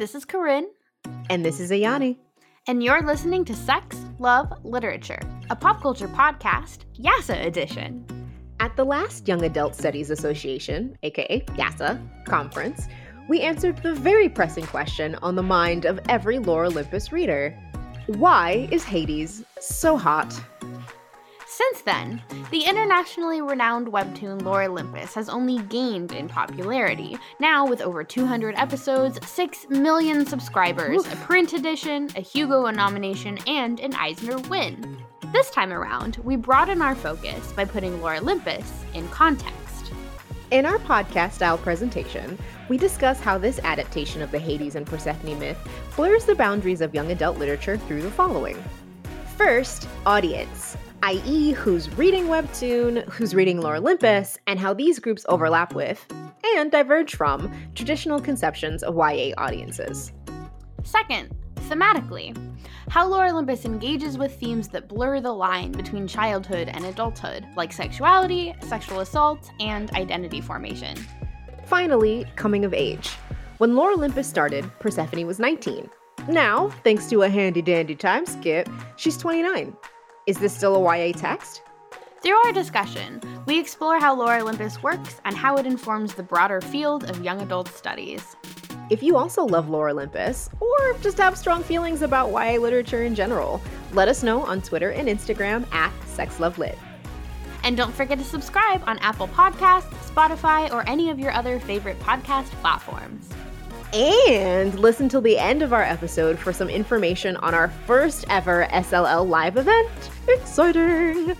This is Corinne. And this is Ayani. And you're listening to Sex, Love, Literature, a pop culture podcast, YASA edition. At the last Young Adult Studies Association, aka YASA, conference, we answered the very pressing question on the mind of every Lore Olympus reader. Why is Hades so hot? Since then, the internationally renowned webtoon Lore Olympus has only gained in popularity, now with over 200 episodes, 6 million subscribers, a print edition, a Hugo nomination, and an Eisner win. This time around, we broaden our focus by putting Lore Olympus in context. In our podcast-style presentation, we discuss how this adaptation of the Hades and Persephone myth blurs the boundaries of young adult literature through the following. First, audience. I.e., who's reading Webtoon, who's reading Lore Olympus, and how these groups overlap with, and diverge from, traditional conceptions of YA audiences. Second, thematically, how Lore Olympus engages with themes that blur the line between childhood and adulthood, like sexuality, sexual assault, and identity formation. Finally, coming of age. When Lore Olympus started, Persephone was 19. Now, thanks to a handy-dandy time skip, she's 29. Is this still a YA text? Through our discussion, we explore how Lore Olympus works and how it informs the broader field of young adult studies. If you also love Lore Olympus, or just have strong feelings about YA literature in general, let us know on Twitter and Instagram at SexLoveLit. And don't forget to subscribe on Apple Podcasts, Spotify, or any of your other favorite podcast platforms. And listen till the end of our episode for some information on our first ever SLL live event. Exciting!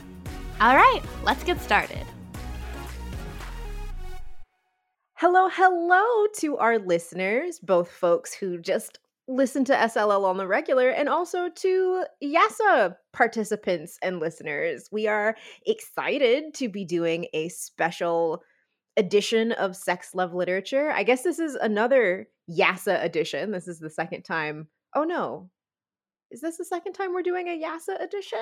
All right, let's get started. Hello to our listeners, both folks who just listen to SLL on the regular and also to YASA participants and listeners. We are excited to be doing a special edition of Sex, Love, Literature. I guess this is another YASA edition. This is the second time. Oh no. Is this the second time we're doing a YASA edition?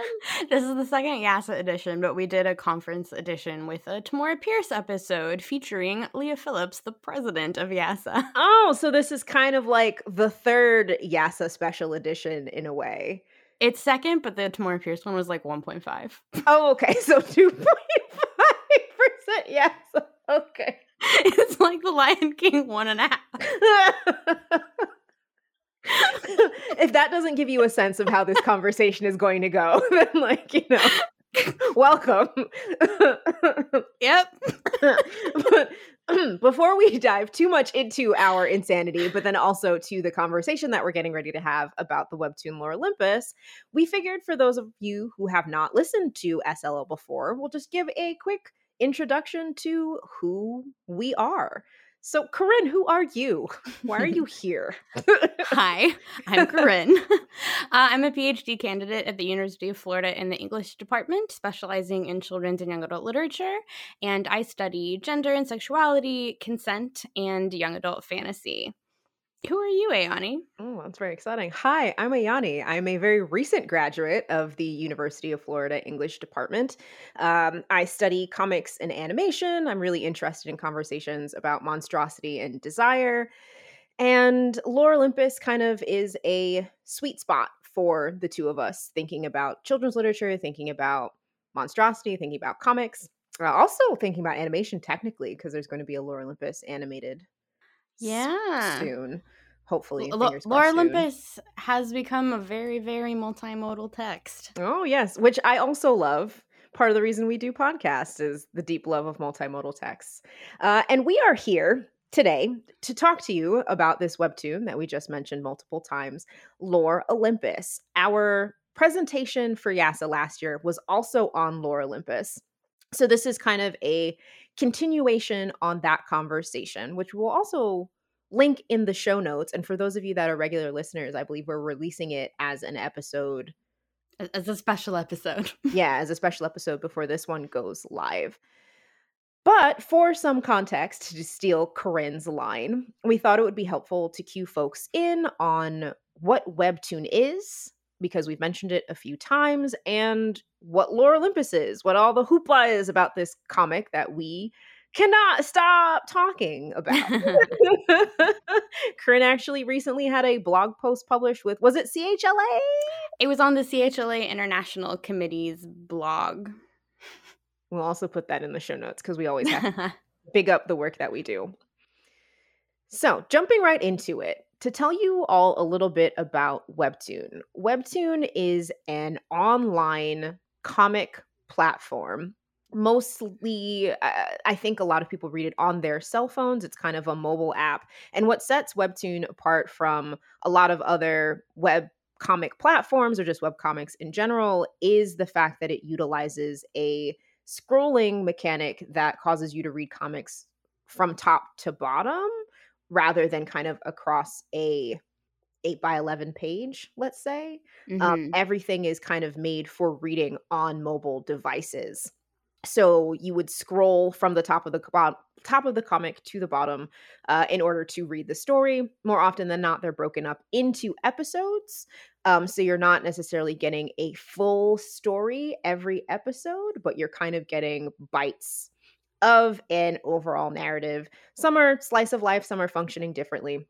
This is the second YASA edition, but we did a conference edition with a Tamora Pierce episode featuring Leah Phillips, the president of YASA. Oh, so this is kind of like the third YASA special edition in a way. It's second, but the Tamora Pierce one was like 1.5. Oh, okay. So 2.5% YASA. Okay. It's like the Lion King 1.5. If that doesn't give you a sense of how this conversation is going to go, then welcome. Yep. But before we dive too much into our insanity, but then also to the conversation that we're getting ready to have about the webtoon Lore Olympus, we figured for those of you who have not listened to SLL before, we'll just give a quick introduction to who we are. So, Corinne, who are you? Why are you here? Hi, I'm Corinne. I'm a PhD candidate at the University of Florida in the English department, specializing in children's and young adult literature, and I study gender and sexuality, consent, and young adult fantasy. Who are you, Ayani? Oh, that's very exciting. Hi, I'm Ayani. I'm a very recent graduate of the University of Florida English department. I study comics and animation. I'm really interested in conversations about monstrosity and desire. And Lore Olympus kind of is a sweet spot for the two of us, thinking about children's literature, thinking about monstrosity, thinking about comics, also thinking about animation technically, because there's going to be a Lore Olympus animated soon, hopefully. Lore Olympus has become a very, very multimodal text. Oh, yes, which I also love. Part of the reason we do podcasts is the deep love of multimodal texts. And we are here today to talk to you about this webtoon that we just mentioned multiple times, Lore Olympus. Our presentation for YASA last year was also on Lore Olympus. So this is kind of a continuation on that conversation, which we'll also link in the show notes. And for those of you that are regular listeners, I believe we're releasing it as an episode. As a special episode. Yeah, as a special episode before this one goes live. But for some context, to steal Corinne's line, we thought it would be helpful to cue folks in on what Webtoon is, because we've mentioned it a few times, and what Lore Olympus is, what all the hoopla is about this comic that we cannot stop talking about. Corinne actually recently had a blog post published with, was it CHLA? It was on the CHLA International Committee's blog. We'll also put that in the show notes because we always have to big up the work that we do. So jumping right into it, to tell you all a little bit about Webtoon. Webtoon is an online comic platform. Mostly, I think a lot of people read it on their cell phones. It's kind of a mobile app. And what sets Webtoon apart from a lot of other web comic platforms or just web comics in general is the fact that it utilizes a scrolling mechanic that causes you to read comics from top to bottom rather than kind of across a 8x11 page, let's say. Mm-hmm. Everything is kind of made for reading on mobile devices. So you would scroll from the top of the comic to the bottom in order to read the story. More often than not, they're broken up into episodes. So you're not necessarily getting a full story every episode, but you're kind of getting bites of an overall narrative. Some are slice of life, some are functioning differently.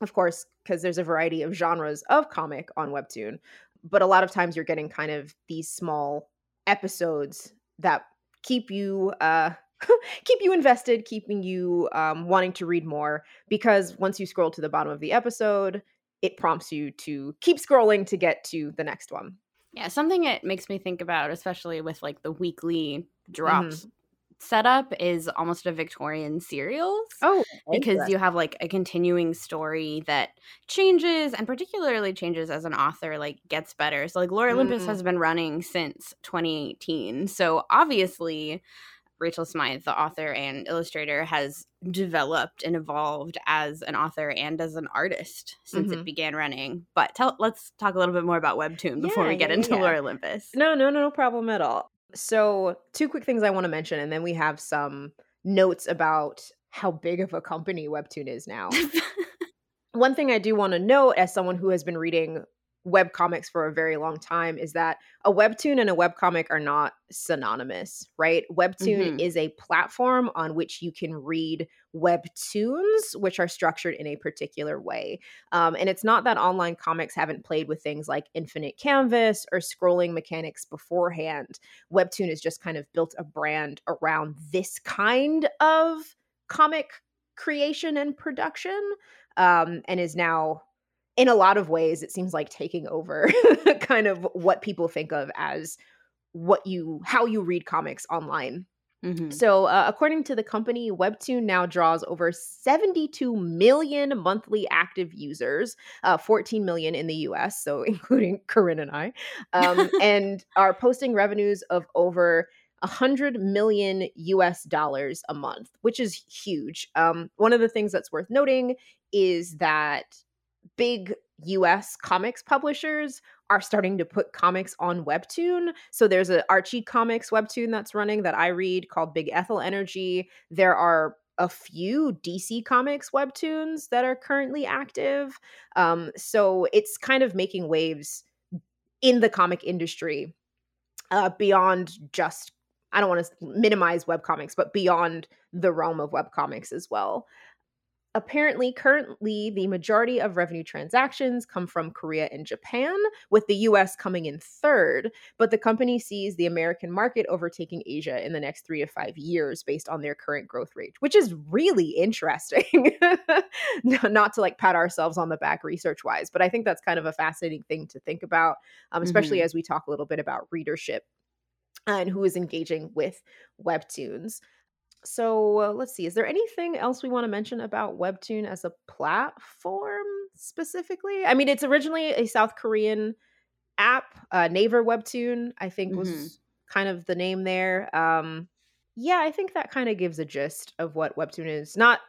Of course, because there's a variety of genres of comic on Webtoon. But a lot of times you're getting kind of these small episodes that keep you invested, keeping you wanting to read more, because once you scroll to the bottom of the episode, it prompts you to keep scrolling to get to the next one. Yeah, something it makes me think about, especially with like the weekly drops mm-hmm. setup, is almost a Victorian serials. Oh, because you have like a continuing story that changes, and particularly changes as an author like gets better. So like Lore Olympus has been running since 2018. So obviously Rachel Smythe, the author and illustrator, has developed and evolved as an author and as an artist since it began running. But let's talk a little bit more about Webtoon before we get into Lore Olympus. No problem at all. So two quick things I want to mention, and then we have some notes about how big of a company Webtoon is now. One thing I do want to note as someone who has been reading webcomics for a very long time is that a Webtoon and a webcomic are not synonymous, right? Webtoon is a platform on which you can read webtoons, which are structured in a particular way. And it's not that online comics haven't played with things like infinite canvas or scrolling mechanics beforehand. Webtoon has just kind of built a brand around this kind of comic creation and production, and is now, in a lot of ways, it seems like taking over kind of what people think of as how you read comics online. Mm-hmm. So according to the company, Webtoon now draws over 72 million monthly active users, 14 million in the US, so including Corinne and I, and are posting revenues of over $100 million a month, which is huge. One of the things that's worth noting is that big US comics publishers are starting to put comics on Webtoon. So there's an Archie Comics Webtoon that's running that I read called Big Ethel Energy. There are a few DC Comics Webtoons that are currently active. So it's kind of making waves in the comic industry beyond just, I don't want to minimize webcomics, but beyond the realm of webcomics as well. Apparently, currently, the majority of revenue transactions come from Korea and Japan, with the U.S. coming in third. But the company sees the American market overtaking Asia in the next 3 to 5 years based on their current growth rate, which is really interesting. Not to like pat ourselves on the back research-wise, but I think that's kind of a fascinating thing to think about, especially as we talk a little bit about readership and who is engaging with Webtoons. So let's see, is there anything else we want to mention about Webtoon as a platform specifically? I mean, it's originally a South Korean app, Naver Webtoon, I think was kind of the name there. Yeah, I think that kind of gives a gist of what Webtoon is. Not,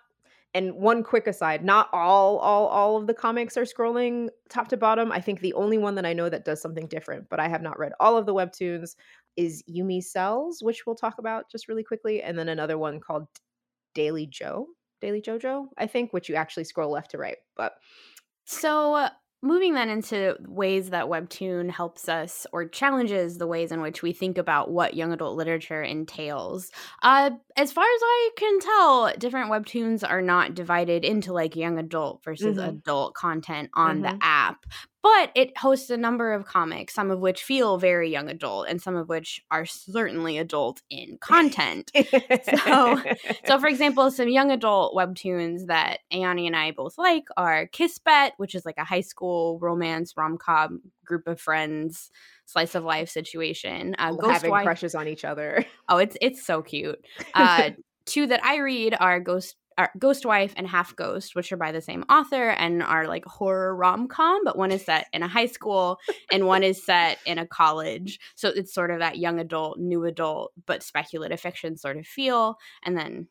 and one quick aside, not all of the comics are scrolling top to bottom. I think the only one that I know that does something different, but I have not read all of the Webtoons, is Yumi's Cells, which we'll talk about just really quickly, and then another one called Daily Jojo, I think, which you actually scroll left to right. But so moving then into ways that Webtoon helps us or challenges the ways in which we think about what young adult literature entails. As far as I can tell, different Webtoons are not divided into like young adult versus adult content on the app. But it hosts a number of comics, some of which feel very young adult and some of which are certainly adult in content. So, for example, some young adult Webtoons that Ayani and I both like are Kiss Bet, which is like a high school romance rom-com group of friends, slice of life situation. Ghost having Wife. Crushes on each other. Oh, it's so cute. Two that I read are Ghost Wife and Half Ghost, which are by the same author and are like horror rom-com, but one is set in a high school and one is set in a college. So it's sort of that young adult, new adult, but speculative fiction sort of feel. And then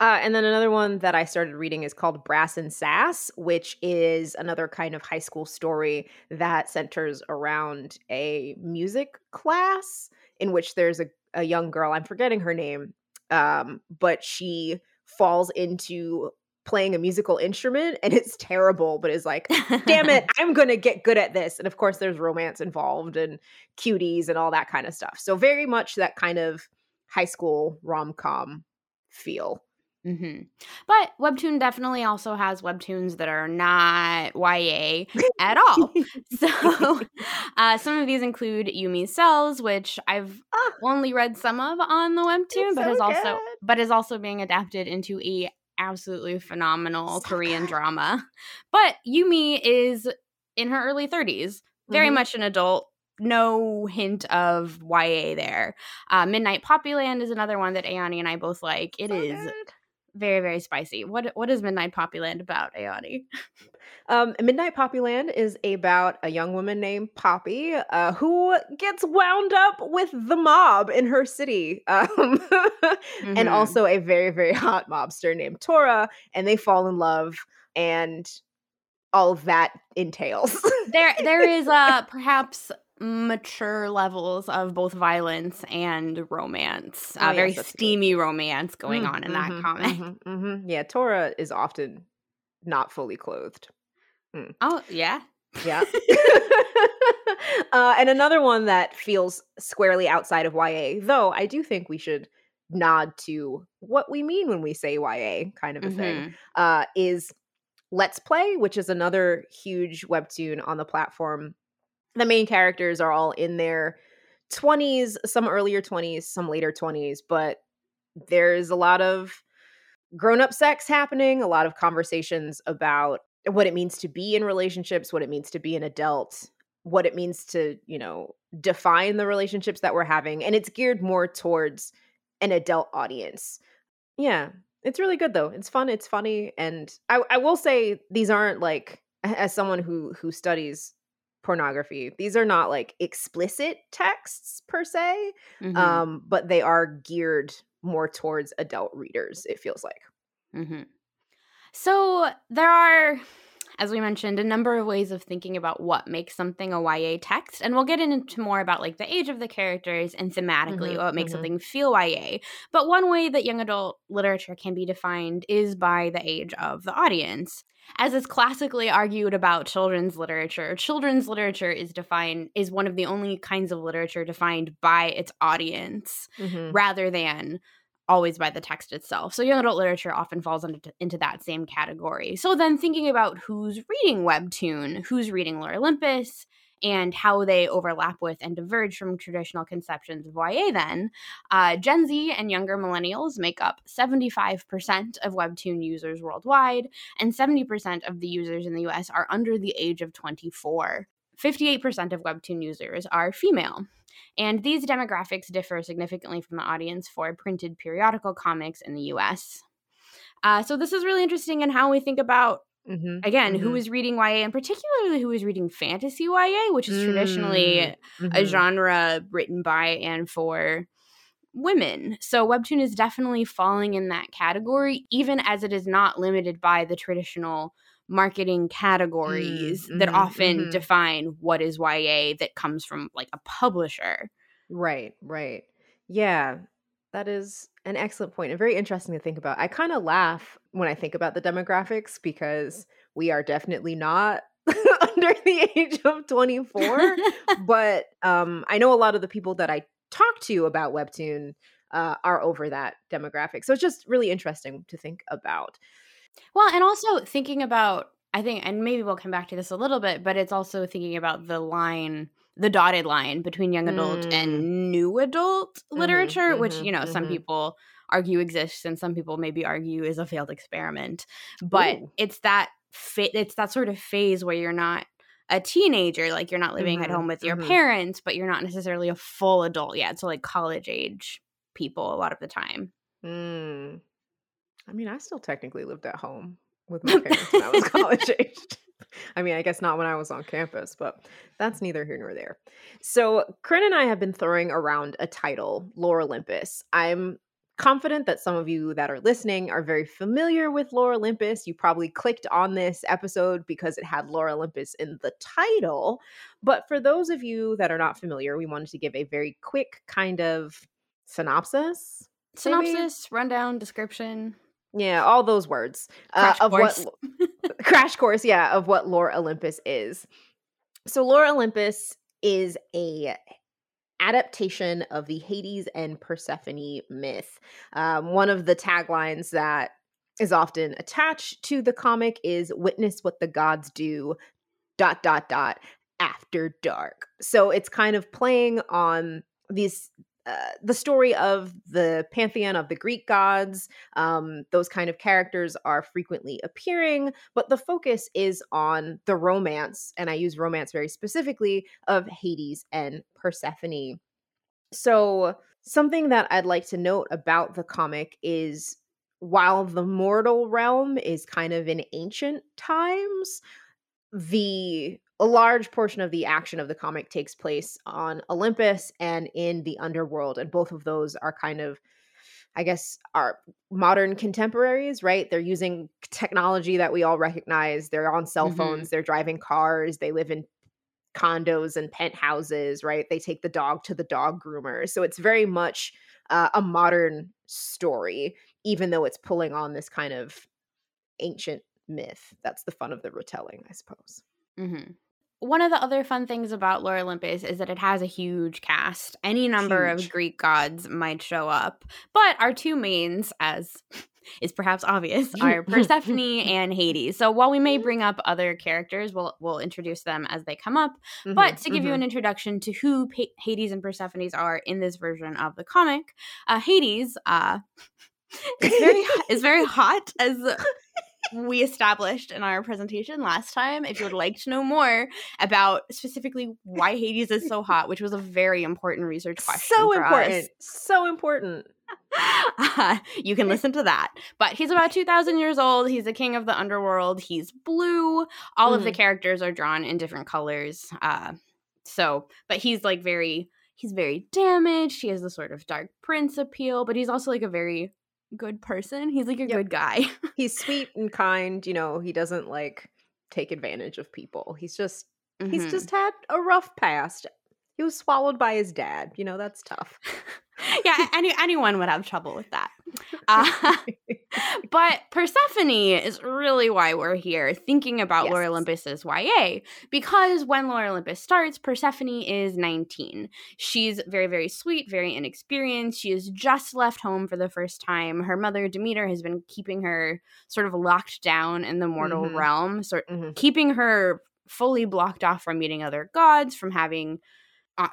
another one that I started reading is called Brass and Sass, which is another kind of high school story that centers around a music class in which there's a young girl, I'm forgetting her name, but she falls into playing a musical instrument and it's terrible, but is like, damn it, I'm going to get good at this. And of course there's romance involved and cuties and all that kind of stuff. So very much that kind of high school rom-com feel. Mm-hmm. But Webtoon definitely also has Webtoons that are not YA at all. So some of these include Yumi's Cells, which I've only read some of on the Webtoon, but is also being adapted into a absolutely phenomenal Korean drama. But Yumi is in her early 30s, very much an adult. No hint of YA there. Midnight Poppyland is another one that Ayani and I both like. It is very, very spicy. What is Midnight Poppyland about, Ayani? Midnight Poppyland is about a young woman named Poppy who gets wound up with the mob in her city, and also a very, very hot mobster named Tora, and they fall in love and all of that entails. There is perhaps mature levels of both violence and romance, very steamy romance going on in that comic. Yeah, Tora is often not fully clothed. Oh, yeah. Yeah. And another one that feels squarely outside of YA, though I do think we should nod to what we mean when we say YA kind of a thing, is Let's Play, which is another huge Webtoon on the platform. The main characters are all in their 20s, some earlier 20s, some later 20s, but there's a lot of grown-up sex happening, a lot of conversations about what it means to be in relationships, what it means to be an adult, what it means to, define the relationships that we're having. And it's geared more towards an adult audience. Yeah, it's really good though. It's fun, it's funny. And I will say these aren't like, as someone who studies pornography, these are not like explicit texts per se, but they are geared more towards adult readers, it feels like. So there are, as we mentioned, a number of ways of thinking about what makes something a YA text, and we'll get into more about like the age of the characters and thematically what makes something feel YA. But one way that young adult literature can be defined is by the age of the audience. As is classically argued about children's literature is one of the only kinds of literature defined by its audience rather than always by the text itself. So young adult literature often falls into that same category. So then thinking about who's reading Webtoon, who's reading Lore Olympus, and how they overlap with and diverge from traditional conceptions of YA then, Gen Z and younger millennials make up 75% of Webtoon users worldwide, and 70% of the users in the US are under the age of 24. 58% of Webtoon users are female. And these demographics differ significantly from the audience for printed periodical comics in the US. So this is really interesting in how we think about who is reading YA, and particularly who is reading fantasy YA, which is traditionally a genre written by and for women. So Webtoon is definitely falling in that category, even as it is not limited by the traditional marketing categories that often define what is YA that comes from like a publisher. Right. Yeah. That is an excellent point and very interesting to think about. I kind of laugh when I think about the demographics because we are definitely not under the age of 24. But I know a lot of the people that I talk to about Webtoon are over that demographic. So it's just really interesting to think about. Well, and also thinking about, I think, and maybe we'll come back to this a little bit, but it's also thinking about the line, the dotted line between young adult and new adult literature, which, you know, some people argue exists and some people maybe argue is a failed experiment. But it's that sort of phase where you're not a teenager, like you're not living at home with your parents, but you're not necessarily a full adult yet. So like college age people a lot of the time. Mm. I mean, I still technically lived at home with my parents when I was college aged. I mean, I guess not when I was on campus, but that's neither here nor there. So Corinne and I have been throwing around a title, Lore Olympus. I'm confident that some of you that are listening are very familiar with Lore Olympus. You probably clicked on this episode because it had Lore Olympus in the title. But for those of you that are not familiar, we wanted to give a very quick kind of synopsis, rundown, description. Yeah, all those words. Crash course, yeah, of what Lore Olympus is. So Lore Olympus is a adaptation of the Hades and Persephone myth. One of the taglines that is often attached to the comic is "Witness what the gods do, ... after dark." So it's kind of playing on these. The story of the pantheon of the Greek gods, those kind of characters are frequently appearing, but the focus is on the romance, and I use romance very specifically, of Hades and Persephone. So something that I'd like to note about the comic is while the mortal realm is kind of in ancient times, a large portion of the action of the comic takes place on Olympus and in the underworld. And both of those are kind of, I guess, our modern contemporaries, right? They're using technology that we all recognize. They're on cell phones. They're driving cars. They live in condos and penthouses, right? They take the dog to the dog groomer. So it's very much a modern story, even though it's pulling on this kind of ancient myth. That's the fun of the retelling, I suppose. One of the other fun things about Lore Olympus is that it has a huge cast. Any number of Greek gods might show up, but our two mains, as is perhaps obvious, are Persephone and Hades. So while we may bring up other characters, we'll introduce them as they come up. But to give you an introduction to who Hades and Persephone's are in this version of the comic, Hades is very hot, as we established in our presentation last time. If you would like to know more about specifically why Hades is so hot, which was a very important research question for us. You can listen to that. But he's about 2,000 years old. He's the king of the underworld. He's blue. All of the characters are drawn in different colors. But he's like he's very damaged. He has the sort of dark prince appeal, but he's also like a very good person. He's like a good guy. He's sweet and kind. You know, he doesn't like take advantage of people. He's just had a rough past. He was swallowed by his dad. You know, that's tough. Yeah, anyone would have trouble with that. But Persephone is really why we're here, thinking about Lore Olympus's YA, because when Lore Olympus starts, Persephone is 19. She's very, very sweet, very inexperienced. She has just left home for the first time. Her mother, Demeter, has been keeping her sort of locked down in the mortal realm, keeping her fully blocked off from meeting other gods, from having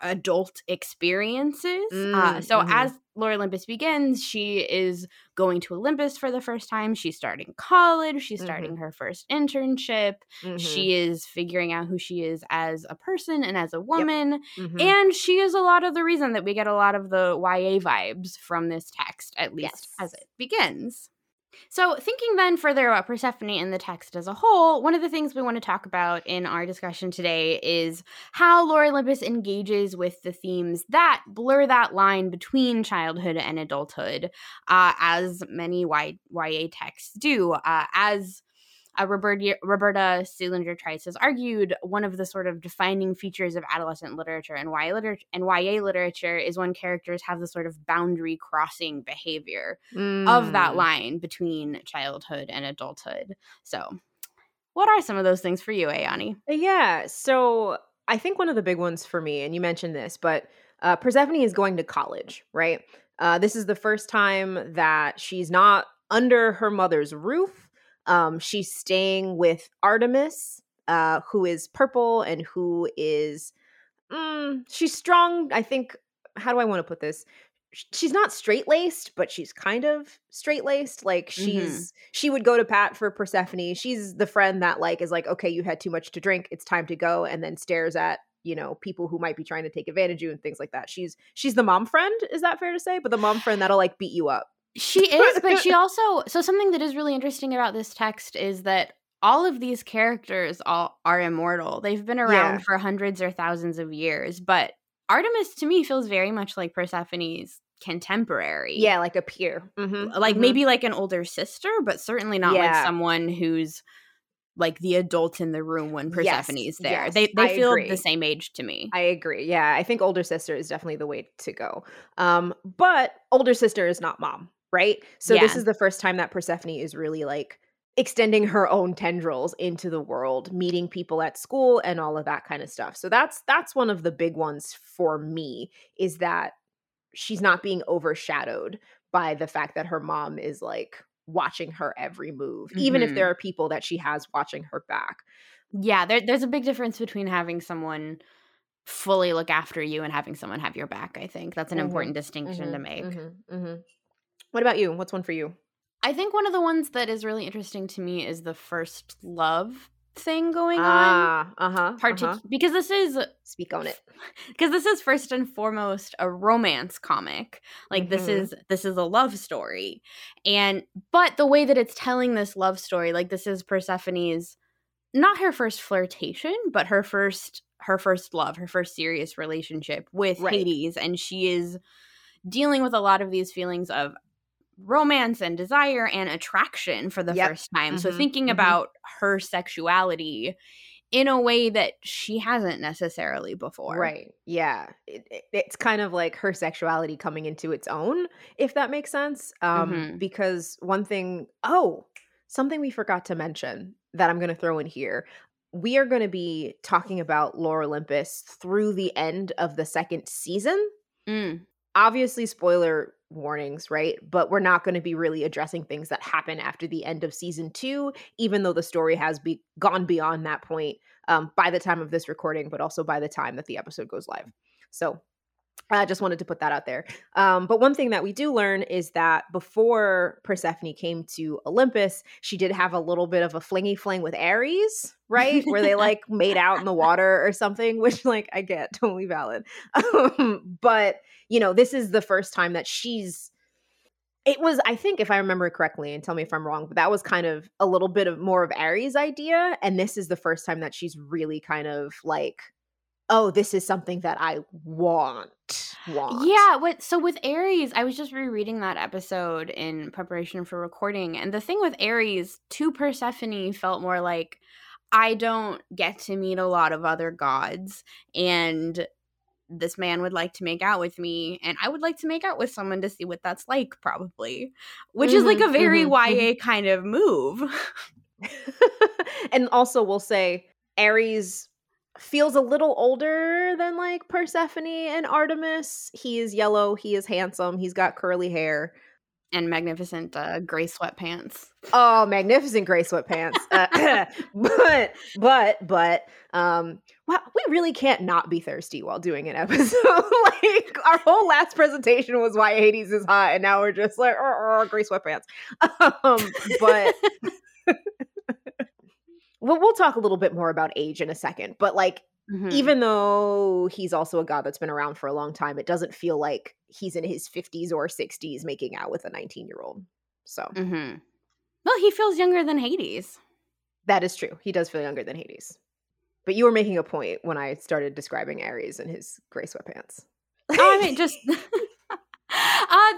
adult experiences. As Lore Olympus begins, she is going to Olympus for the first time. She's starting college. She's starting her first internship. She is figuring out who she is as a person and as a woman. And she is a lot of the reason that we get a lot of the YA vibes from this text, at least as it begins. So thinking then further about Persephone and the text as a whole, one of the things we want to talk about in our discussion today is how Lore Olympus engages with the themes that blur that line between childhood and adulthood, as many YA texts do. As Roberta Seelinger-Trice has argued, one of the sort of defining features of adolescent literature and YA literature is when characters have the sort of boundary-crossing behavior of that line between childhood and adulthood. So What are some of those things for you, Ayani? Yeah, so I think one of the big ones for me, and you mentioned this, but Persephone is going to college, right? This is the first time that she's not under her mother's roof. She's staying with Artemis, who is purple and who is she's strong. I think, how do I want to put this? She's not straight-laced, but she's kind of straight-laced. Like she would go to bat for Persephone. She's the friend that like is like, okay, you had too much to drink. It's time to go. And then stares at, you know, people who might be trying to take advantage of you and things like that. She's the mom friend. Is that fair to say? But the mom friend that'll like beat you up. She is, but she also, so something that is really interesting about this text is that all of these characters all are immortal. They've been around for hundreds or thousands of years, but Artemis to me feels very much like Persephone's contemporary. Yeah, like a peer. Mm-hmm. Like maybe like an older sister, but certainly not like someone who's like the adult in the room when Persephone's there. Yes, they feel the same age to me. I agree. Yeah, I think older sister is definitely the way to go. But older sister is not mom, right? So this is the first time that Persephone is really like extending her own tendrils into the world, meeting people at school and all of that kind of stuff. So that's one of the big ones for me, is that she's not being overshadowed by the fact that her mom is like watching her every move, even if there are people that she has watching her back. Yeah, there's a big difference between having someone fully look after you and having someone have your back, I think. That's an important distinction to make. What about you? What's one for you? I think one of the ones that is really interesting to me is the first love thing going on. Because this is – speak on it. Because this is first and foremost a romance comic. Like this is a love story. But the way that it's telling this love story, like this is Persephone's – not her first flirtation, but her first love, her first serious relationship with Hades. And she is dealing with a lot of these feelings of – romance and desire and attraction for the first time. So thinking about her sexuality in a way that she hasn't necessarily before. Right. Yeah. It's kind of like her sexuality coming into its own, if that makes sense. Because something we forgot to mention that I'm going to throw in here. We are going to be talking about Lore Olympus through the end of the second season. Obviously, spoiler warnings, right? But we're not going to be really addressing things that happen after the end of season 2, even though the story has gone beyond that point by the time of this recording, but also by the time that the episode goes live. So I just wanted to put that out there. But one thing that we do learn is that before Persephone came to Olympus, she did have a little bit of a flingy fling with Ares, right? Where they like made out in the water or something, which like I get, totally valid. But you know, this is the first time that I think if I remember correctly, and tell me if I'm wrong, but that was kind of a little bit of more of Ares' idea. And this is the first time that she's really kind of like, oh, this is something that I want. Yeah. So with Ares, I was just rereading that episode in preparation for recording. And the thing with Ares to Persephone felt more like, I don't get to meet a lot of other gods. And this man would like to make out with me. And I would like to make out with someone to see what that's like, probably. Which is like a very YA kind of move. And also we'll say Ares feels a little older than like Persephone and Artemis. He is yellow. He is handsome. He's got curly hair. And magnificent gray sweatpants. Oh, magnificent gray sweatpants. Wow, we really can't not be thirsty while doing an episode. Like our whole last presentation was why Hades is hot. And now we're just like, gray sweatpants. We'll talk a little bit more about age in a second, but like even though he's also a god that's been around for a long time, it doesn't feel like he's in his 50s or 60s making out with a 19-year-old. So, well, he feels younger than Hades. That is true. He does feel younger than Hades. But you were making a point when I started describing Ares and his gray sweatpants. Oh, I mean, just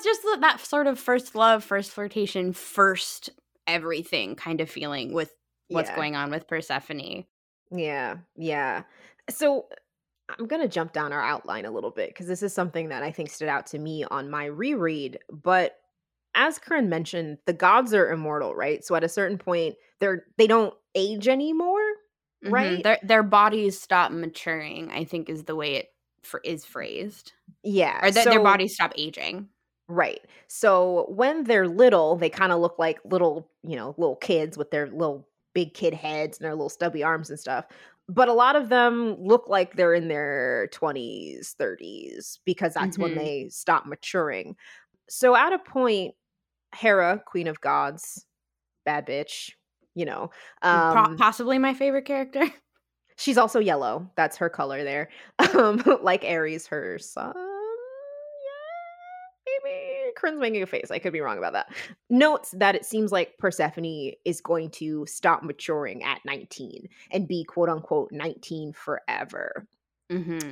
just that sort of first love, first flirtation, first everything kind of feeling with what's going on with Persephone. Yeah. So I'm going to jump down our outline a little bit because this is something that I think stood out to me on my reread. But as Corinne mentioned, the gods are immortal, right? So at a certain point, they don't age anymore, right? Their bodies stop maturing, I think is the way it is phrased. Yeah. Or their bodies stop aging. Right. So when they're little, they kind of look like little, little kids with their little big kid heads and their little stubby arms and stuff. But a lot of them look like they're in their 20s, 30s, because that's when they stop maturing. So at a point, Hera, Queen of Gods, bad bitch, possibly my favorite character. She's also yellow. That's her color there. Like Ares, her son. Corinne's making a face. I could be wrong about that. Notes that it seems like Persephone is going to stop maturing at 19 and be quote unquote 19 forever.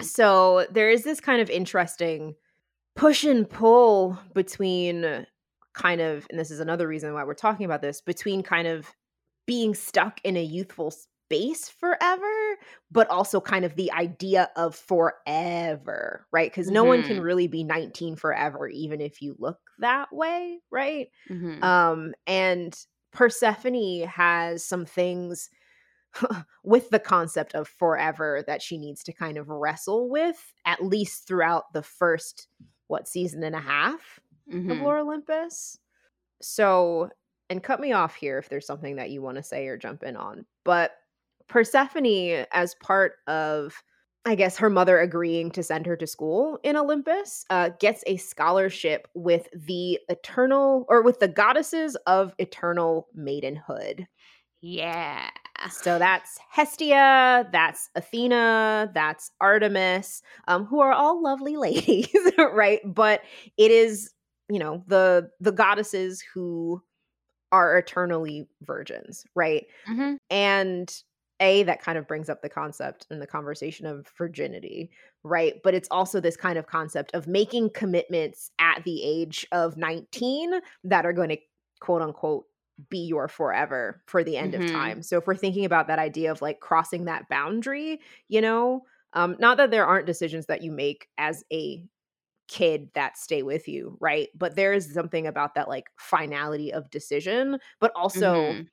So there is this kind of interesting push and pull between kind of, and this is another reason why we're talking about this, between kind of being stuck in a youthful space forever, but also kind of the idea of forever, right? Because no one can really be 19 forever, even if you look that way, right? And Persephone has some things with the concept of forever that she needs to kind of wrestle with, at least throughout the first, season and a half of Lore Olympus. So, and cut me off here if there's something that you want to say or jump in on, but Persephone, as part of, I guess, her mother agreeing to send her to school in Olympus, gets a scholarship with the goddesses of eternal maidenhood. Yeah. So that's Hestia, that's Athena, that's Artemis, who are all lovely ladies, right? But it is, the goddesses who are eternally virgins, right? And that kind of brings up the concept and the conversation of virginity, right? But it's also this kind of concept of making commitments at the age of 19 that are going to, quote unquote, be your forever for the end of time. So if we're thinking about that idea of like crossing that boundary, not that there aren't decisions that you make as a kid that stay with you, right? But there is something about that like finality of decision, but also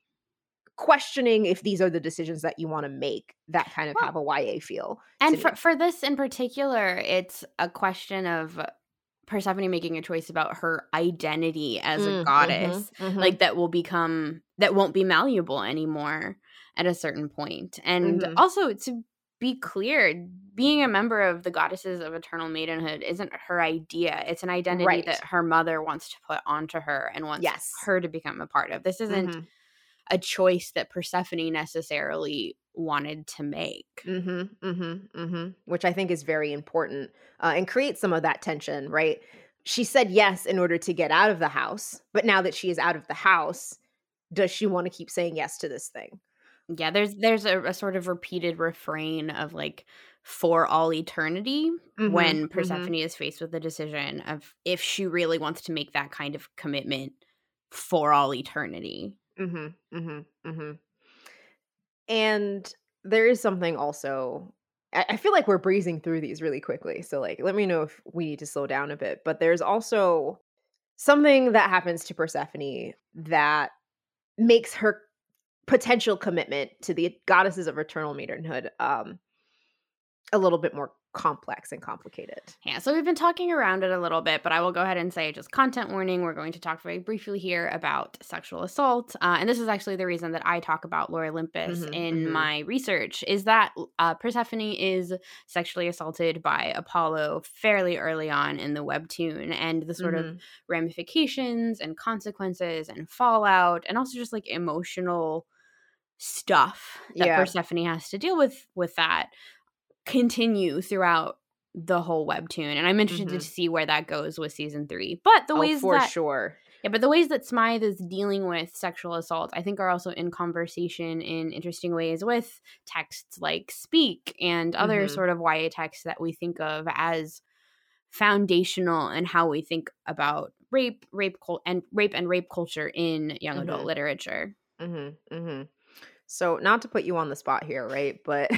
questioning if these are the decisions that you want to make that kind of have a YA feel. And for this in particular, it's a question of Persephone making a choice about her identity as a goddess, like that won't be malleable anymore at a certain point. And also to be clear, being a member of the goddesses of eternal maidenhood isn't her idea. It's an identity that her mother wants to put onto her and wants her to become a part of. This isn't a choice that Persephone necessarily wanted to make, which I think is very important and creates some of that tension, right? She said yes in order to get out of the house, but now that she is out of the house, does she want to keep saying yes to this thing? Yeah, there's a sort of repeated refrain of like for all eternity when Persephone is faced with the decision of if she really wants to make that kind of commitment for all eternity. And there is something also, I feel like we're breezing through these really quickly, so like let me know if we need to slow down a bit, but there's also something that happens to Persephone that makes her potential commitment to the goddesses of eternal maidenhood a little bit more complex and complicated. Yeah, so we've been talking around it a little bit, but I will go ahead and say just content warning, we're going to talk very briefly here about sexual assault. And this is actually the reason that I talk about Lore Olympus in my research, is that Persephone is sexually assaulted by Apollo fairly early on in the webtoon, and the sort of ramifications and consequences and fallout, and also just like emotional stuff that Persephone has to deal with that continue throughout the whole webtoon, and I'm interested to see where that goes with season 3. But the ways the ways that Smythe is dealing with sexual assault, I think, are also in conversation in interesting ways with texts like Speak and other sort of YA texts that we think of as foundational in how we think about rape culture in young adult literature. So not to put you on the spot here, right? But,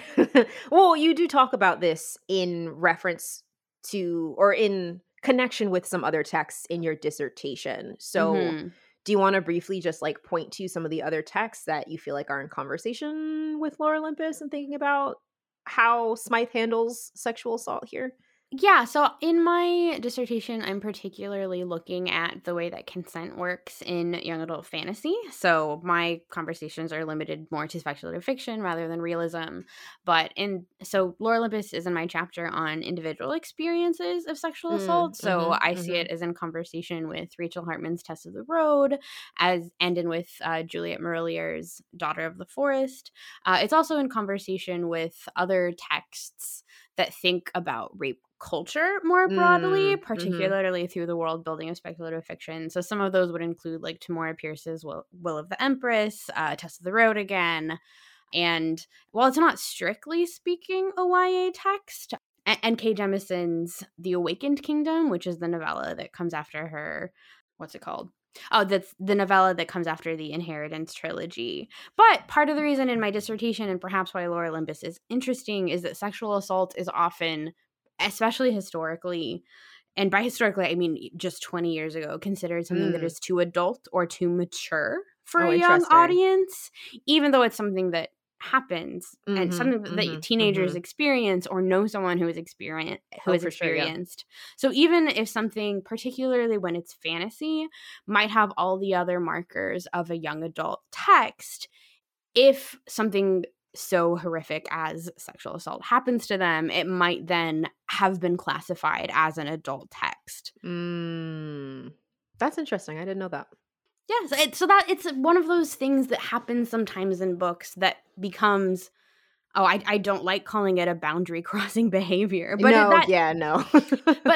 well, you do talk about this in reference to or in connection with some other texts in your dissertation. So Do you want to briefly just like point to some of the other texts that you feel like are in conversation with Lore Olympus and thinking about how Smythe handles sexual assault here? Yeah, so in my dissertation, I'm particularly looking at the way that consent works in young adult fantasy. So my conversations are limited more to speculative fiction rather than realism. But so Lore Olympus is in my chapter on individual experiences of sexual assault. So I see it as in conversation with Rachel Hartman's Tess of the Road, and in with Juliet Marillier's Daughter of the Forest. It's also in conversation with other texts that think about rape culture more broadly, particularly through the world building of speculative fiction. So some of those would include like Tamora Pierce's Will of the Empress, Tess of the Road again. And while it's not strictly speaking a YA text, N.K. Jemison's The Awakened Kingdom, which is the novella that comes after her, what's it called? Oh, that's the novella that comes after the Inheritance trilogy. But part of the reason in my dissertation, and perhaps why Lore Olympus is interesting, is that sexual assault is often, especially historically, and by historically I mean just 20 years ago, considered something that is too adult or too mature for a young audience, even though it's something that happens and something that teenagers experience or know someone who has experienced. Sure, yeah. So even if something, particularly when it's fantasy, might have all the other markers of a young adult text, if something so horrific as sexual assault happens to them, it might then have been classified as an adult text. That's interesting. I didn't know that. Yes, so that it's one of those things that happens sometimes in books that becomes, I don't like calling it a boundary-crossing behavior. But but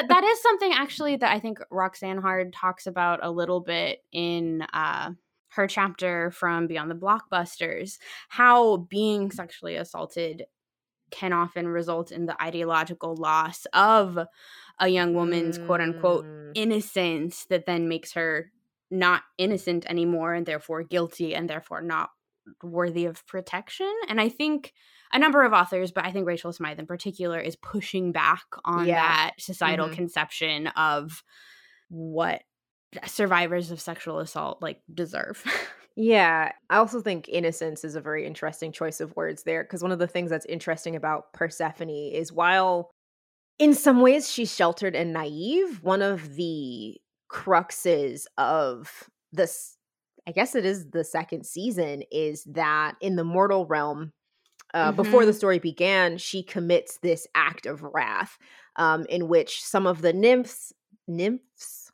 that is something actually that I think Roxanne Hard talks about a little bit in her chapter from Beyond the Blockbusters, how being sexually assaulted can often result in the ideological loss of a young woman's quote-unquote innocence that then makes her not innocent anymore and therefore guilty and therefore not worthy of protection. And I think a number of authors, but I think Rachel Smythe in particular, is pushing back on that societal conception of what survivors of sexual assault like deserve. Yeah. I also think innocence is a very interesting choice of words there, because one of the things that's interesting about Persephone is while in some ways she's sheltered and naive, one of the cruxes of this, I guess it is the second season, is that in the mortal realm, before the story began, she commits this act of wrath in which some of the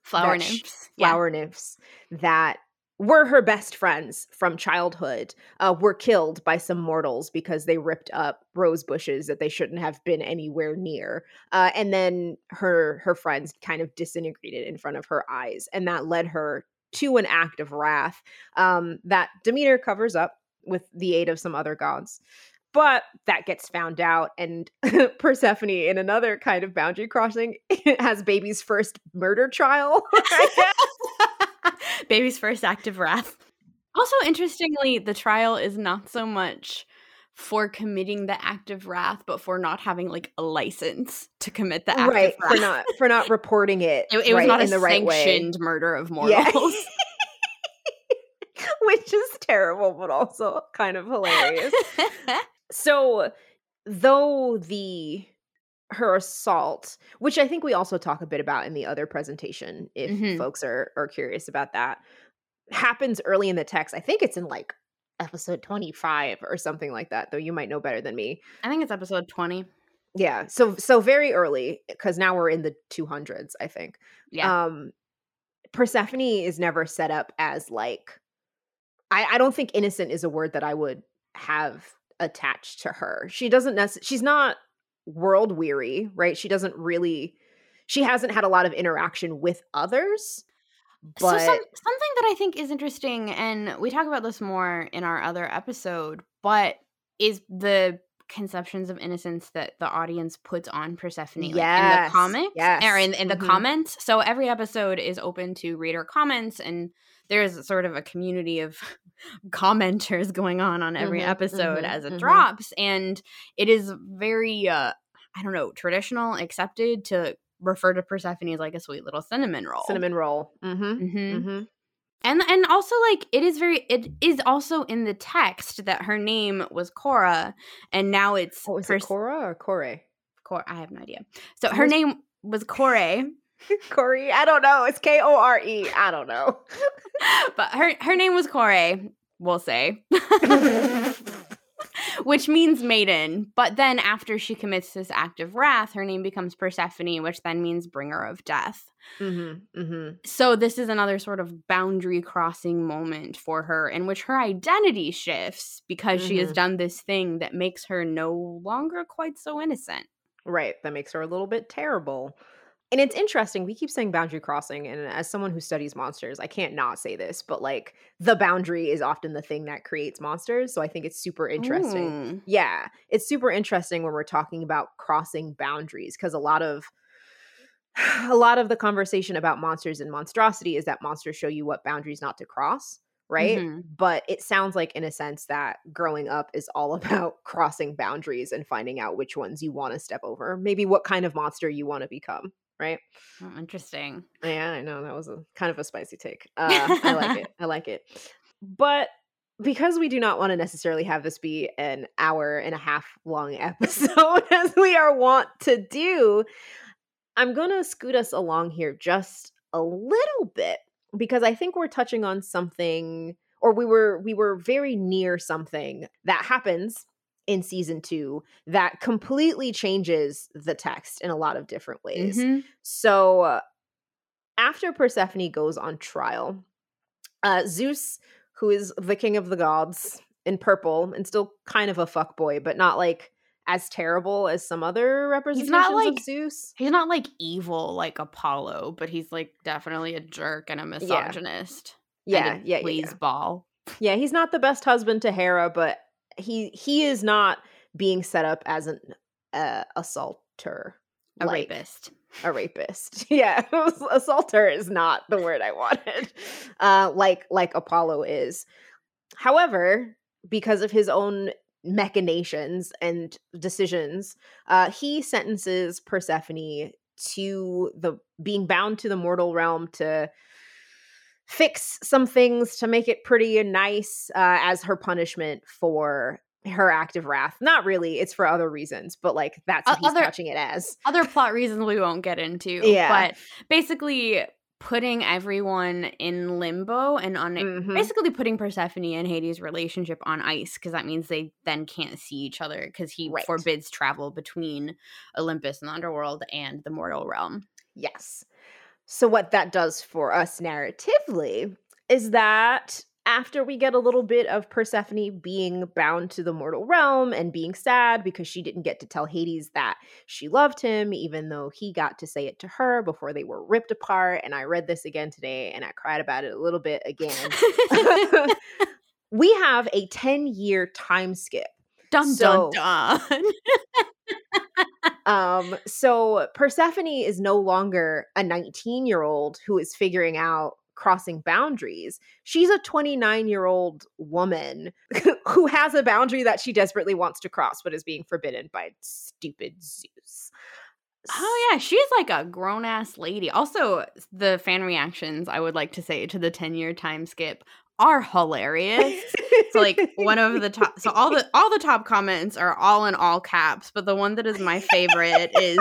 flower nymphs that were her best friends from childhood were killed by some mortals because they ripped up rose bushes that they shouldn't have been anywhere near. And then her friends kind of disintegrated in front of her eyes. And that led her to an act of wrath that Demeter covers up with the aid of some other gods. But that gets found out, and Persephone, in another kind of boundary crossing, has baby's first murder trial. Baby's first act of wrath. Also, interestingly, the trial is not so much for committing the act of wrath, but for not having like a license to commit the act of wrath. For not reporting it. It was not a sanctioned murder of mortals. Yeah. Which is terrible, but also kind of hilarious. So though her assault, which I think we also talk a bit about in the other presentation, if folks are curious about that, happens early in the text. I think it's in like episode 25 or something like that, though you might know better than me. I think it's episode 20. Yeah. So very early, because now we're in the 200s, I think. Yeah. Persephone is never set up as like, I don't think innocent is a word that I would have attached to her. She doesn't she's not world weary, right? She hasn't had a lot of interaction with others. But so something that I think is interesting, and we talk about this more in our other episode, but is the conceptions of innocence that the audience puts on Persephone in the comics or in the comments. So every episode is open to reader comments, and there's sort of a community of commenters going on every episode as it drops. And it is very, traditional, accepted to refer to Persephone as like a sweet little cinnamon roll. Mm-hmm. Mm-hmm. And also, like, it is also in the text that her name was Cora, and now it's... Oh, is it Cora or Corey? I have no idea. So her name was Corey. Corey? I don't know. It's Kore. I don't know. But her name was Corey, we'll say. Which means maiden. But then after she commits this act of wrath, her name becomes Persephone, which then means bringer of death. Mm-hmm, mm-hmm. So this is another sort of boundary-crossing moment for her in which her identity shifts because she has done this thing that makes her no longer quite so innocent. Right. That makes her a little bit terrible. And it's interesting. We keep saying boundary crossing, and as someone who studies monsters, I can't not say this, but like the boundary is often the thing that creates monsters. So I think it's super interesting. Mm. Yeah. It's super interesting when we're talking about crossing boundaries, because a lot of the conversation about monsters and monstrosity is that monsters show you what boundaries not to cross, right? Mm-hmm. But it sounds like, in a sense, that growing up is all about crossing boundaries and finding out which ones you want to step over, maybe what kind of monster you want to become, right? Oh, interesting. Yeah, I know. That was kind of a spicy take. I like it. I like it. But because we do not want to necessarily have this be an hour and a half long episode, as we are wont to do, I'm going to scoot us along here just a little bit, because I think we're touching on something, or we were very near something that happens in season 2 that completely changes the text in a lot of different ways. Mm-hmm. So after Persephone goes on trial, Zeus, who is the king of the gods in purple and still kind of a fuckboy, but not like as terrible as some other representations of Zeus. He's not like evil like Apollo, but he's like definitely a jerk and a misogynist. Yeah, and plays ball. Yeah, he's not the best husband to Hera, but he is not being set up as an assaulter. Rapist. A rapist. Yeah, assaulter is not the word I wanted. Like Apollo is. However, because of his own machinations and decisions, he sentences Persephone to being bound to the mortal realm to fix some things to make it pretty and nice as her punishment for her act of wrath. Not really, it's for other reasons, but like that's what he's touching it as. Other plot reasons we won't get into. Yeah. But basically putting everyone in limbo and on basically putting Persephone and Hades' relationship on ice, because that means they then can't see each other, because he forbids travel between Olympus and the underworld and the mortal realm. Yes. So what that does for us narratively is that after we get a little bit of Persephone being bound to the mortal realm and being sad because she didn't get to tell Hades that she loved him, even though he got to say it to her before they were ripped apart. And I read this again today and I cried about it a little bit again. We have a 10-year time skip. Dun, dun, dun. So Persephone is no longer a 19-year-old who is figuring out crossing boundaries. She's a 29-year-old woman who has a boundary that she desperately wants to cross but is being forbidden by stupid Zeus. Oh yeah, she's like a grown-ass lady. Also, the fan reactions, I would like to say, to the 10-year time skip are hilarious. So like one of the top, so all the top comments are all in all caps, but the one that is my favorite is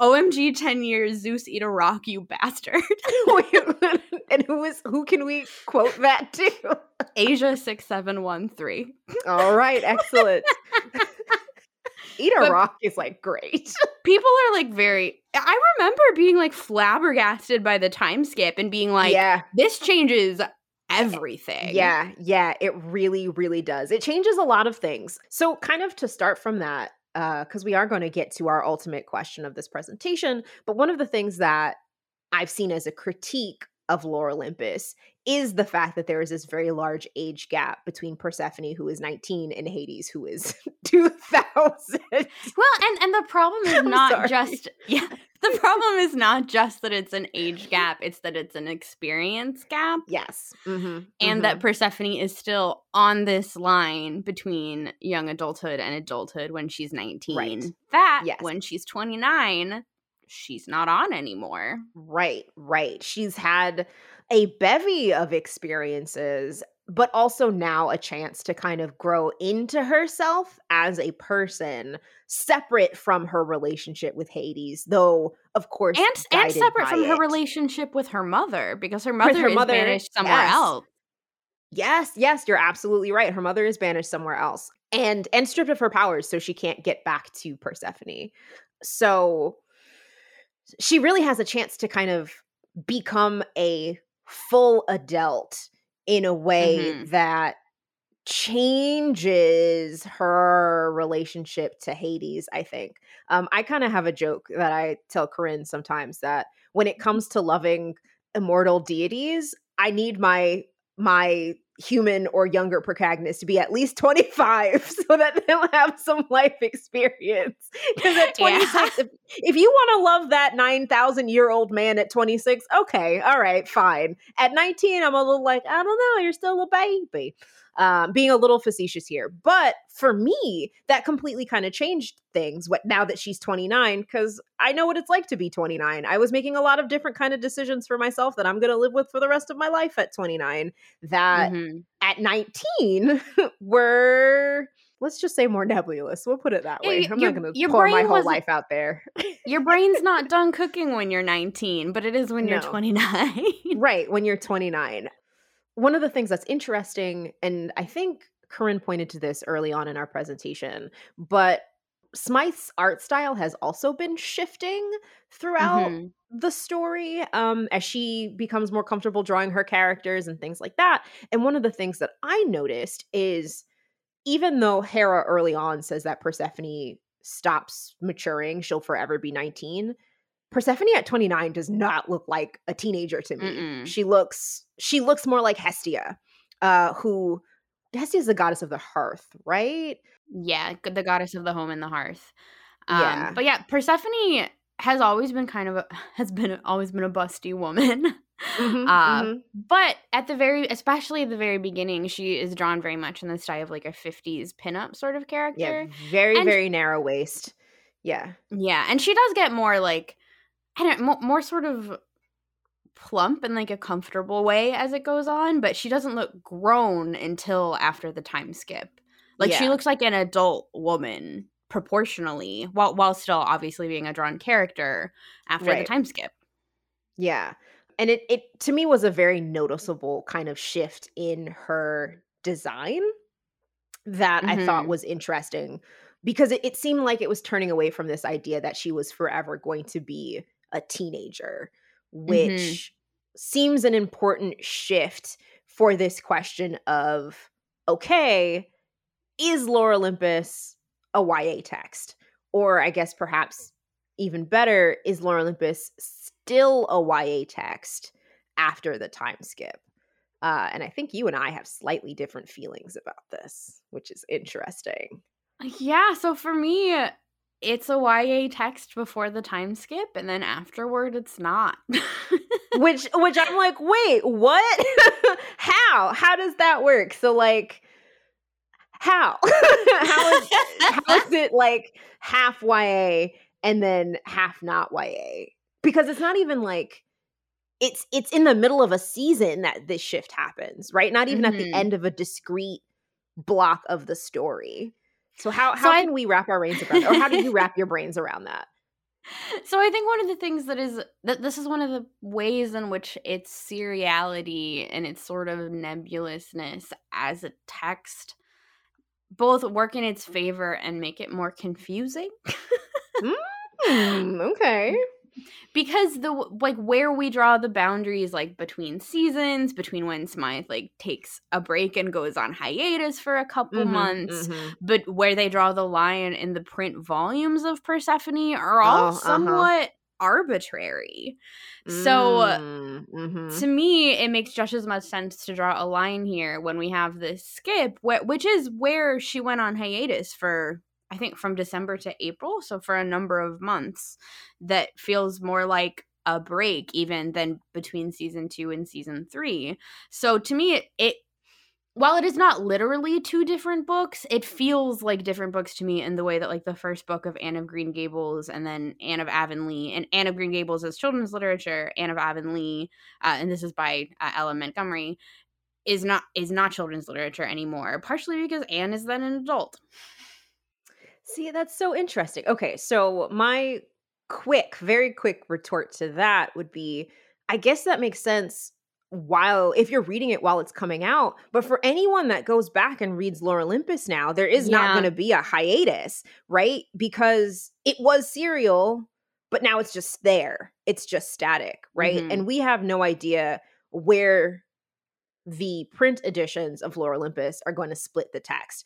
OMG 10 years, Zeus eat a rock, you bastard. And who can we quote that to? Asia 6713. All right, excellent. Eat a rock is like great. People are like I remember being like flabbergasted by the time skip and being like, this changes everything. Yeah, it really, really does. It changes a lot of things. So kind of to start from that, because we are going to get to our ultimate question of this presentation, but one of the things that I've seen as a critique of Lore Olympus is the fact that there is this very large age gap between Persephone, who is 19, and Hades, who is 2000. Well, and the problem is the problem is not just that it's an age gap, it's that it's an experience gap. Yes. Mm-hmm. And that Persephone is still on this line between young adulthood and adulthood when she's 19. Right. When she's 29, she's not on anymore. Right. She's had a bevy of experiences, but also now a chance to kind of grow into herself as a person separate from her relationship with Hades, though, of course, and separate from her relationship with her mother, because her mother is banished somewhere else. Yes, you're absolutely right. Her mother is banished somewhere else and stripped of her powers, so she can't get back to Persephone. So she really has a chance to kind of become a full adult in a way that changes her relationship to Hades, I think. I kind of have a joke that I tell Corinne sometimes that when it comes to loving immortal deities, I need my human or younger protagonist to be at least 25 so that they'll have some life experience. Because at 26, if you want to love that 9,000-year-old man at 26, okay, all right, fine. At 19, I'm a little like, I don't know, you're still a baby. Being a little facetious here. But for me, that completely kind of changed things now that she's 29, because I know what it's like to be 29. I was making a lot of different kind of decisions for myself that I'm going to live with for the rest of my life at 29 that at 19 were, let's just say, more nebulous. We'll put it that way. I'm not going to pour my whole life out there. Your brain's not done cooking when you're 19, but it is when you're 29. Right, when you're 29. One of the things that's interesting, and I think Corinne pointed to this early on in our presentation, but Smythe's art style has also been shifting throughout the story as she becomes more comfortable drawing her characters and things like that. And one of the things that I noticed is even though Hera early on says that Persephone stops maturing, she'll forever be 19, Persephone at 29 does not look like a teenager to me. She looks more like Hestia, who Hestia is the goddess of the hearth, right? Yeah, the goddess of the home and the hearth. But yeah, Persephone has always been always been a busty woman. But especially at the very beginning, she is drawn very much in the style of like a 50s pinup sort of character. Yeah, very narrow waist. Yeah. Yeah, and she does get more like more sort of plump in like a comfortable way as it goes on, but she doesn't look grown until after the time skip. She looks like an adult woman proportionally, while still obviously being a drawn character after the time skip. Yeah. And it to me was a very noticeable kind of shift in her design that I thought was interesting because it seemed like it was turning away from this idea that she was forever going to be a teenager, which seems an important shift for this question of, okay, is Lore Olympus a YA text? Or I guess perhaps even better, is Lore Olympus still a YA text after the time skip? And I think you and I have slightly different feelings about this, which is interesting. Yeah, so for me, it's a YA text before the time skip, and then afterward, it's not. which I'm like, wait, what? How? How does that work? So like, how? how is it like half YA and then half not YA? Because it's not even like it's in the middle of a season that this shift happens, right? Not even at the end of a discrete block of the story. So how can we wrap our brains around that? Or how do you wrap your brains around that? So I think one of the things that this is one of the ways in which its seriality and its sort of nebulousness as a text both work in its favor and make it more confusing. Okay. Because where we draw the boundaries like between seasons, between when Smythe like takes a break and goes on hiatus for a couple months, but where they draw the line in the print volumes of Persephone are all somewhat arbitrary. So to me, it makes just as much sense to draw a line here when we have this skip, which is where she went on hiatus for, I think, from December to April, so for a number of months, that feels more like a break even than between season 2 and season 3. So to me, it while it is not literally two different books, it feels like different books to me in the way that, like, the first book of Anne of Green Gables and then Anne of Avonlea, and Anne of Green Gables is children's literature, Anne of Avonlea, and this is by Ella Montgomery, is not children's literature anymore, partially because Anne is then an adult. See, that's so interesting. Okay, so my very quick retort to that would be, I guess that makes sense if you're reading it while it's coming out, but for anyone that goes back and reads Lore Olympus now, there is not going to be a hiatus, right? Because it was serial, but now it's just there. It's just static, right? Mm-hmm. And we have no idea where the print editions of Lore Olympus are going to split the text.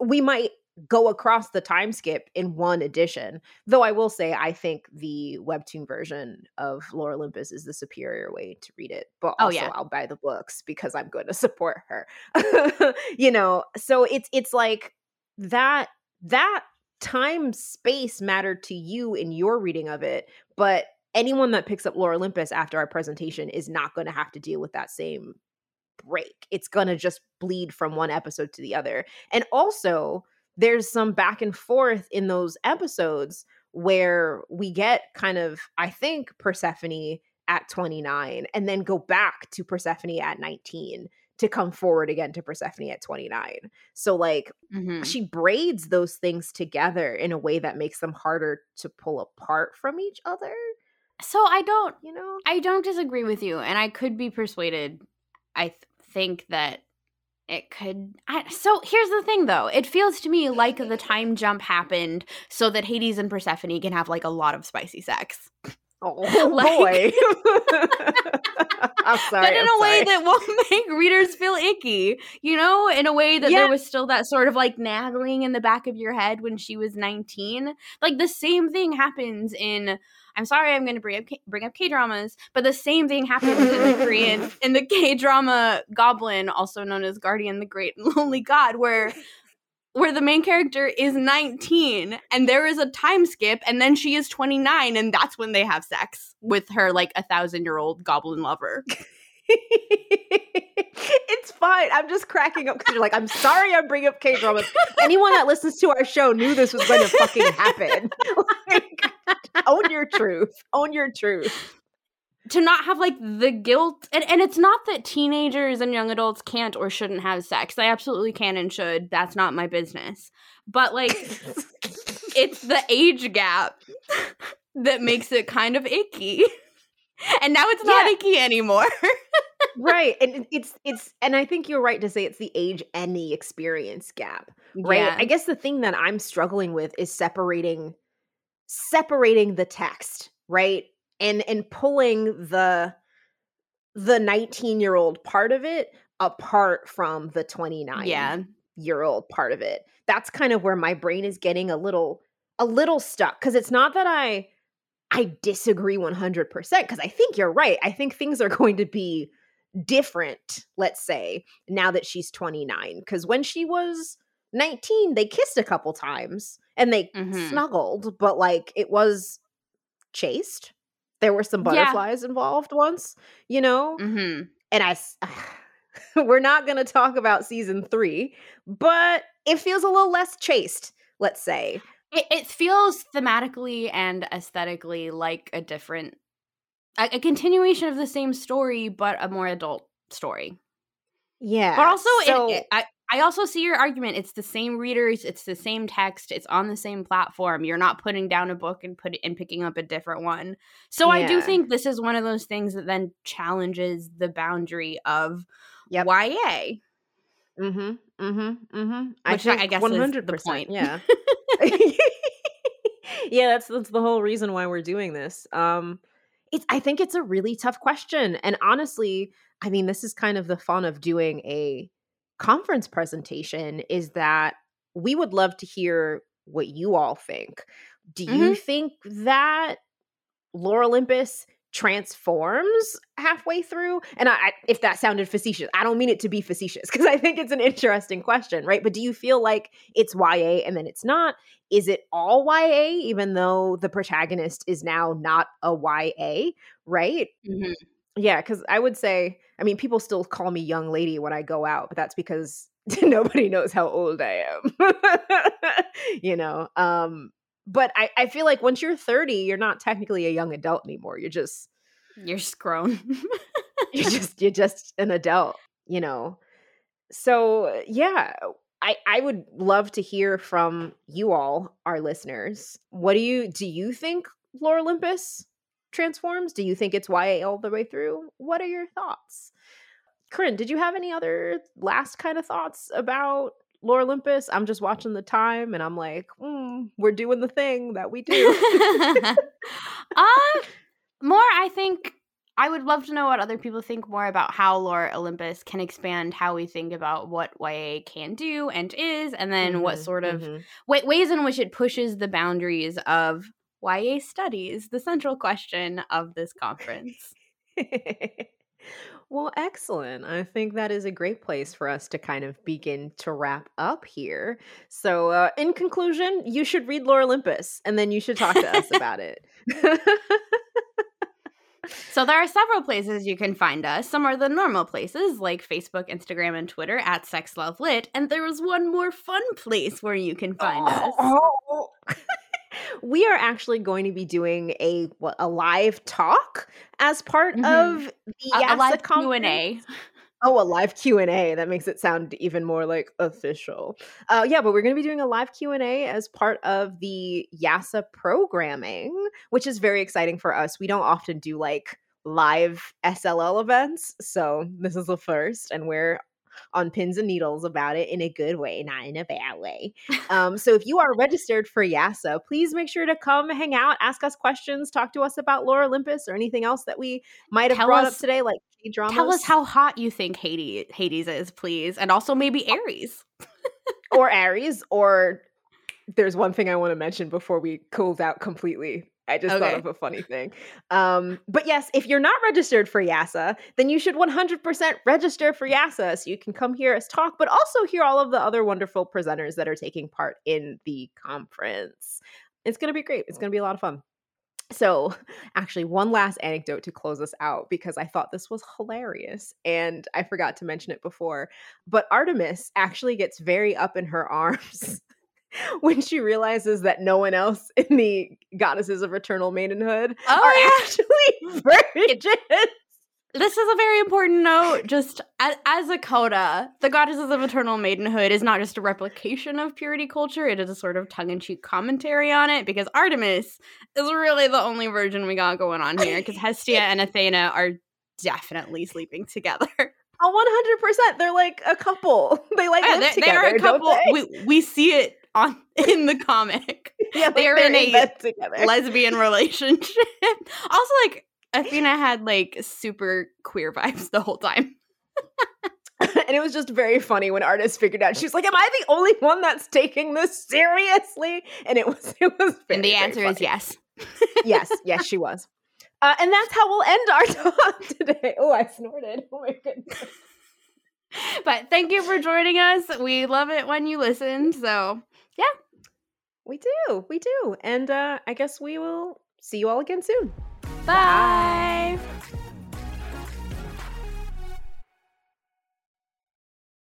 We might go across the time skip in one edition, though I will say I think the Webtoon version of Lore Olympus is the superior way to read it, but also I'll buy the books because I'm going to support her. You know, so it's like that time space mattered to you in your reading of it, but anyone that picks up Lore Olympus after our presentation is not going to have to deal with that same break. It's going to just bleed from one episode to the other. And also, there's some back and forth in those episodes where we get kind of, I think, Persephone at 29 and then go back to Persephone at 19 to come forward again to Persephone at 29. So, like, she braids those things together in a way that makes them harder to pull apart from each other. So I don't disagree with you, and I could be persuaded. I think that it could. So here's the thing, though. It feels to me like the time jump happened so that Hades and Persephone can have, like, a lot of spicy sex. Oh, boy. I'm sorry. But in a way that won't make readers feel icky, you know, in a way that there was still that sort of, like, nagging in the back of your head when she was 19. Like, the same thing happens in, I'm sorry, I'm going to bring up K-dramas, but the same thing happens in the Korean, in the K-drama Goblin, also known as Guardian the Great and Lonely God, where the main character is 19 and there is a time skip and then she is 29 and that's when they have sex with her, like, 1,000-year-old goblin lover. It's fine. I'm just cracking up because you're like, I'm sorry I'm bringing up K-dramas. Anyone that listens to our show knew this was going to fucking happen. Like, own your truth. Own your truth. To not have, like, the guilt. And it's not that teenagers and young adults can't or shouldn't have sex. They absolutely can and should. That's not my business. But, like, it's the age gap that makes it kind of icky. And now it's not icky anymore. Right. And it's and I think you're right to say it's the age and the experience gap. Right. Yeah. I guess the thing that I'm struggling with is separating the text, right? And pulling the 19-year-old part of it apart from the 29-year-old part of it. That's kind of where my brain is getting a little stuck, because it's not that I disagree 100%, because I think you're right. I think things are going to be different, let's say, now that she's 29. Because when she was 19, they kissed a couple times and they snuggled, but, like, it was chaste. There were some butterflies involved once, you know? Mm-hmm. And we're not going to talk about season 3, but it feels a little less chaste, let's say. It feels thematically and aesthetically like a different, a continuation of the same story, but a more adult story. Yeah. But also, so, I also see your argument. It's the same readers. It's the same text. It's on the same platform. You're not putting down a book and picking up a different one. So I do think this is one of those things that then challenges the boundary of YA. Mm-hmm. Mm-hmm. Mm-hmm. Which I guess 100% is the point. Yeah. Yeah, that's the whole reason why we're doing this. I think it's a really tough question. And honestly, I mean, this is kind of the fun of doing a conference presentation, is that we would love to hear what you all think. Do you think that Lore Olympus transforms halfway through? And I if that sounded facetious, I don't mean it to be facetious, because I think it's an interesting question, right? But do you feel like it's YA and then it's not? Is it all YA, even though the protagonist is now not a YA, right? Mm-hmm. Yeah, because I would say, I mean, people still call me young lady when I go out, but that's because nobody knows how old I am, you know. But I feel like once you're 30, you're not technically a young adult anymore. You're just grown. you're just an adult, you know. So yeah, I would love to hear from you all, our listeners. What do you think Lore Olympus transforms? Do you think it's YA all the way through? What are your thoughts? Corinne, did you have any other last kind of thoughts about Lore Olympus? I'm just watching the time and I'm like, we're doing the thing that we do. More, I think I would love to know what other people think more about how Lore Olympus can expand how we think about what YA can do and is, and then what sort of ways in which it pushes the boundaries of YA studies, the central question of this conference. Well, excellent. I think that is a great place for us to kind of begin to wrap up here. So in conclusion, you should read Lore Olympus and then you should talk to us about it. So there are several places you can find us. Some are the normal places like Facebook, Instagram, and Twitter at Sex Love Lit. And there is one more fun place where you can find us. We are actually going to be doing a live talk as part of the a live Q&A. Oh, a live Q&A. That makes it sound even more like official. Yeah, but we're going to be doing a live Q&A as part of the YASA programming, which is very exciting for us. We don't often do like live SLL events, so this is the first, and we're on pins and needles about it in a good way, not in a bad way. So if you are registered for YASA, please make sure to come hang out, ask us questions, talk to us about Lore Olympus or anything else that we might have brought up today, like dramas. Tell us how hot you think Hades is, please. And also maybe Aries. Or Aries. Or there's one thing I want to mention before we cooled out completely. I just thought of a funny thing. But yes, if you're not registered for YASA, then you should 100% register for YASA so you can come hear us talk, but also hear all of the other wonderful presenters that are taking part in the conference. It's going to be great. It's going to be a lot of fun. So actually one last anecdote to close us out, because I thought this was hilarious and I forgot to mention it before, but Artemis actually gets very up in her arms when she realizes that no one else in the Goddesses of Eternal Maidenhood are actually virgins. This is a very important note. Just as a coda, the Goddesses of Eternal Maidenhood is not just a replication of purity culture. It is a sort of tongue-in-cheek commentary on it, because Artemis is really the only virgin we got going on here, because Hestia and Athena are definitely sleeping together. Oh, 100%. They're like a couple. They live together, they are a couple. We see it in the comic. Yeah, they are in a lesbian relationship. Also, like, Athena had like super queer vibes the whole time. And it was just very funny when Artemis figured out. She was like, am I the only one that's taking this seriously? And it was very, and the answer is yes. yes, she was. And that's how we'll end our talk today. Oh, I snorted. Oh my goodness. But thank you for joining us. We love it when you listen. So yeah. We do. And I guess we will see you all again soon. Bye.